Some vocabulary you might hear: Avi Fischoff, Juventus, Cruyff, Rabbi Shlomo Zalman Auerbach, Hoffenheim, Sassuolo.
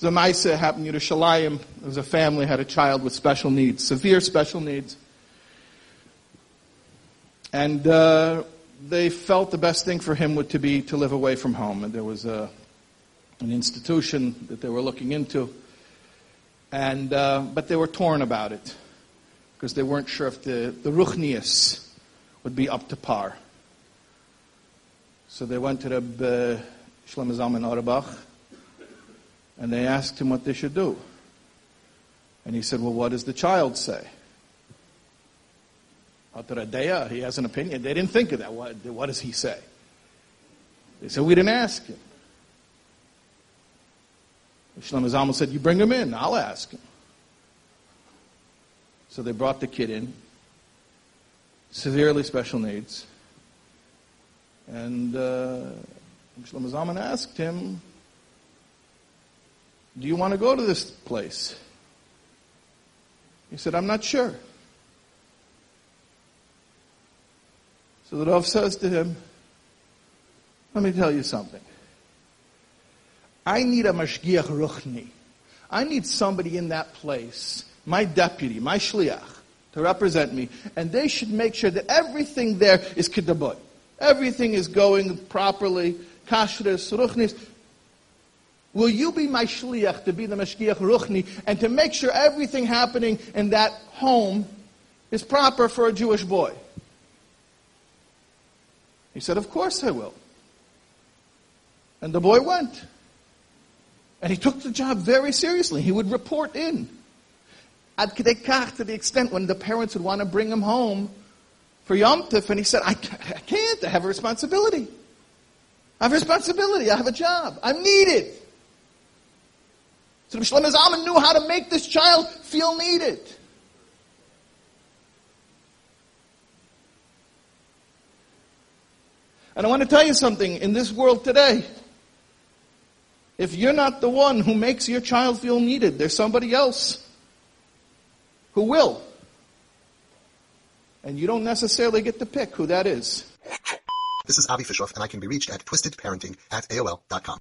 There's a Maisa happened in Yerushalayim. There was a family had a child with special needs, severe special needs. And they felt the best thing for him would be to live away from home. And there was an institution that they were looking into. And but they were torn about it because they weren't sure if the Ruchnius would be up to par. So they went to Rabbi Shlomo Zalman Auerbach and they asked him what they should do. And he said, well, what does the child say? He has an opinion. They didn't think of that. What does he say? They said, we didn't ask him. Shlomo Zalman said, you bring him in, I'll ask him. So they brought the kid in, severely special needs. And Shlomo Zalman asked him, do you want to go to this place? He said, I'm not sure. So the Rav says to him, let me tell you something. I need a mashgiach ruchni. I need somebody in that place, my deputy, my shliach, to represent me. And they should make sure that everything there is kedabot. Everything is going properly, kashrus, ruchnis. Will you be my shliach to be the mashgiach ruchni and to make sure everything happening in that home is proper for a Jewish boy? He said, of course I will. And the boy went. And he took the job very seriously. He would report in. Ad kedei kach, to the extent when the parents would want to bring him home for Yom Tov, and he said, I can't, I have a responsibility. I have a responsibility, I have a job, I'm needed. So Shlomo Zalman knew how to make this child feel needed. And I want to tell you something, in this world today, if you're not the one who makes your child feel needed, there's somebody else who will. And you don't necessarily get to pick who that is. This is Avi Fischoff, and I can be reached at twistedparenting@aol.com.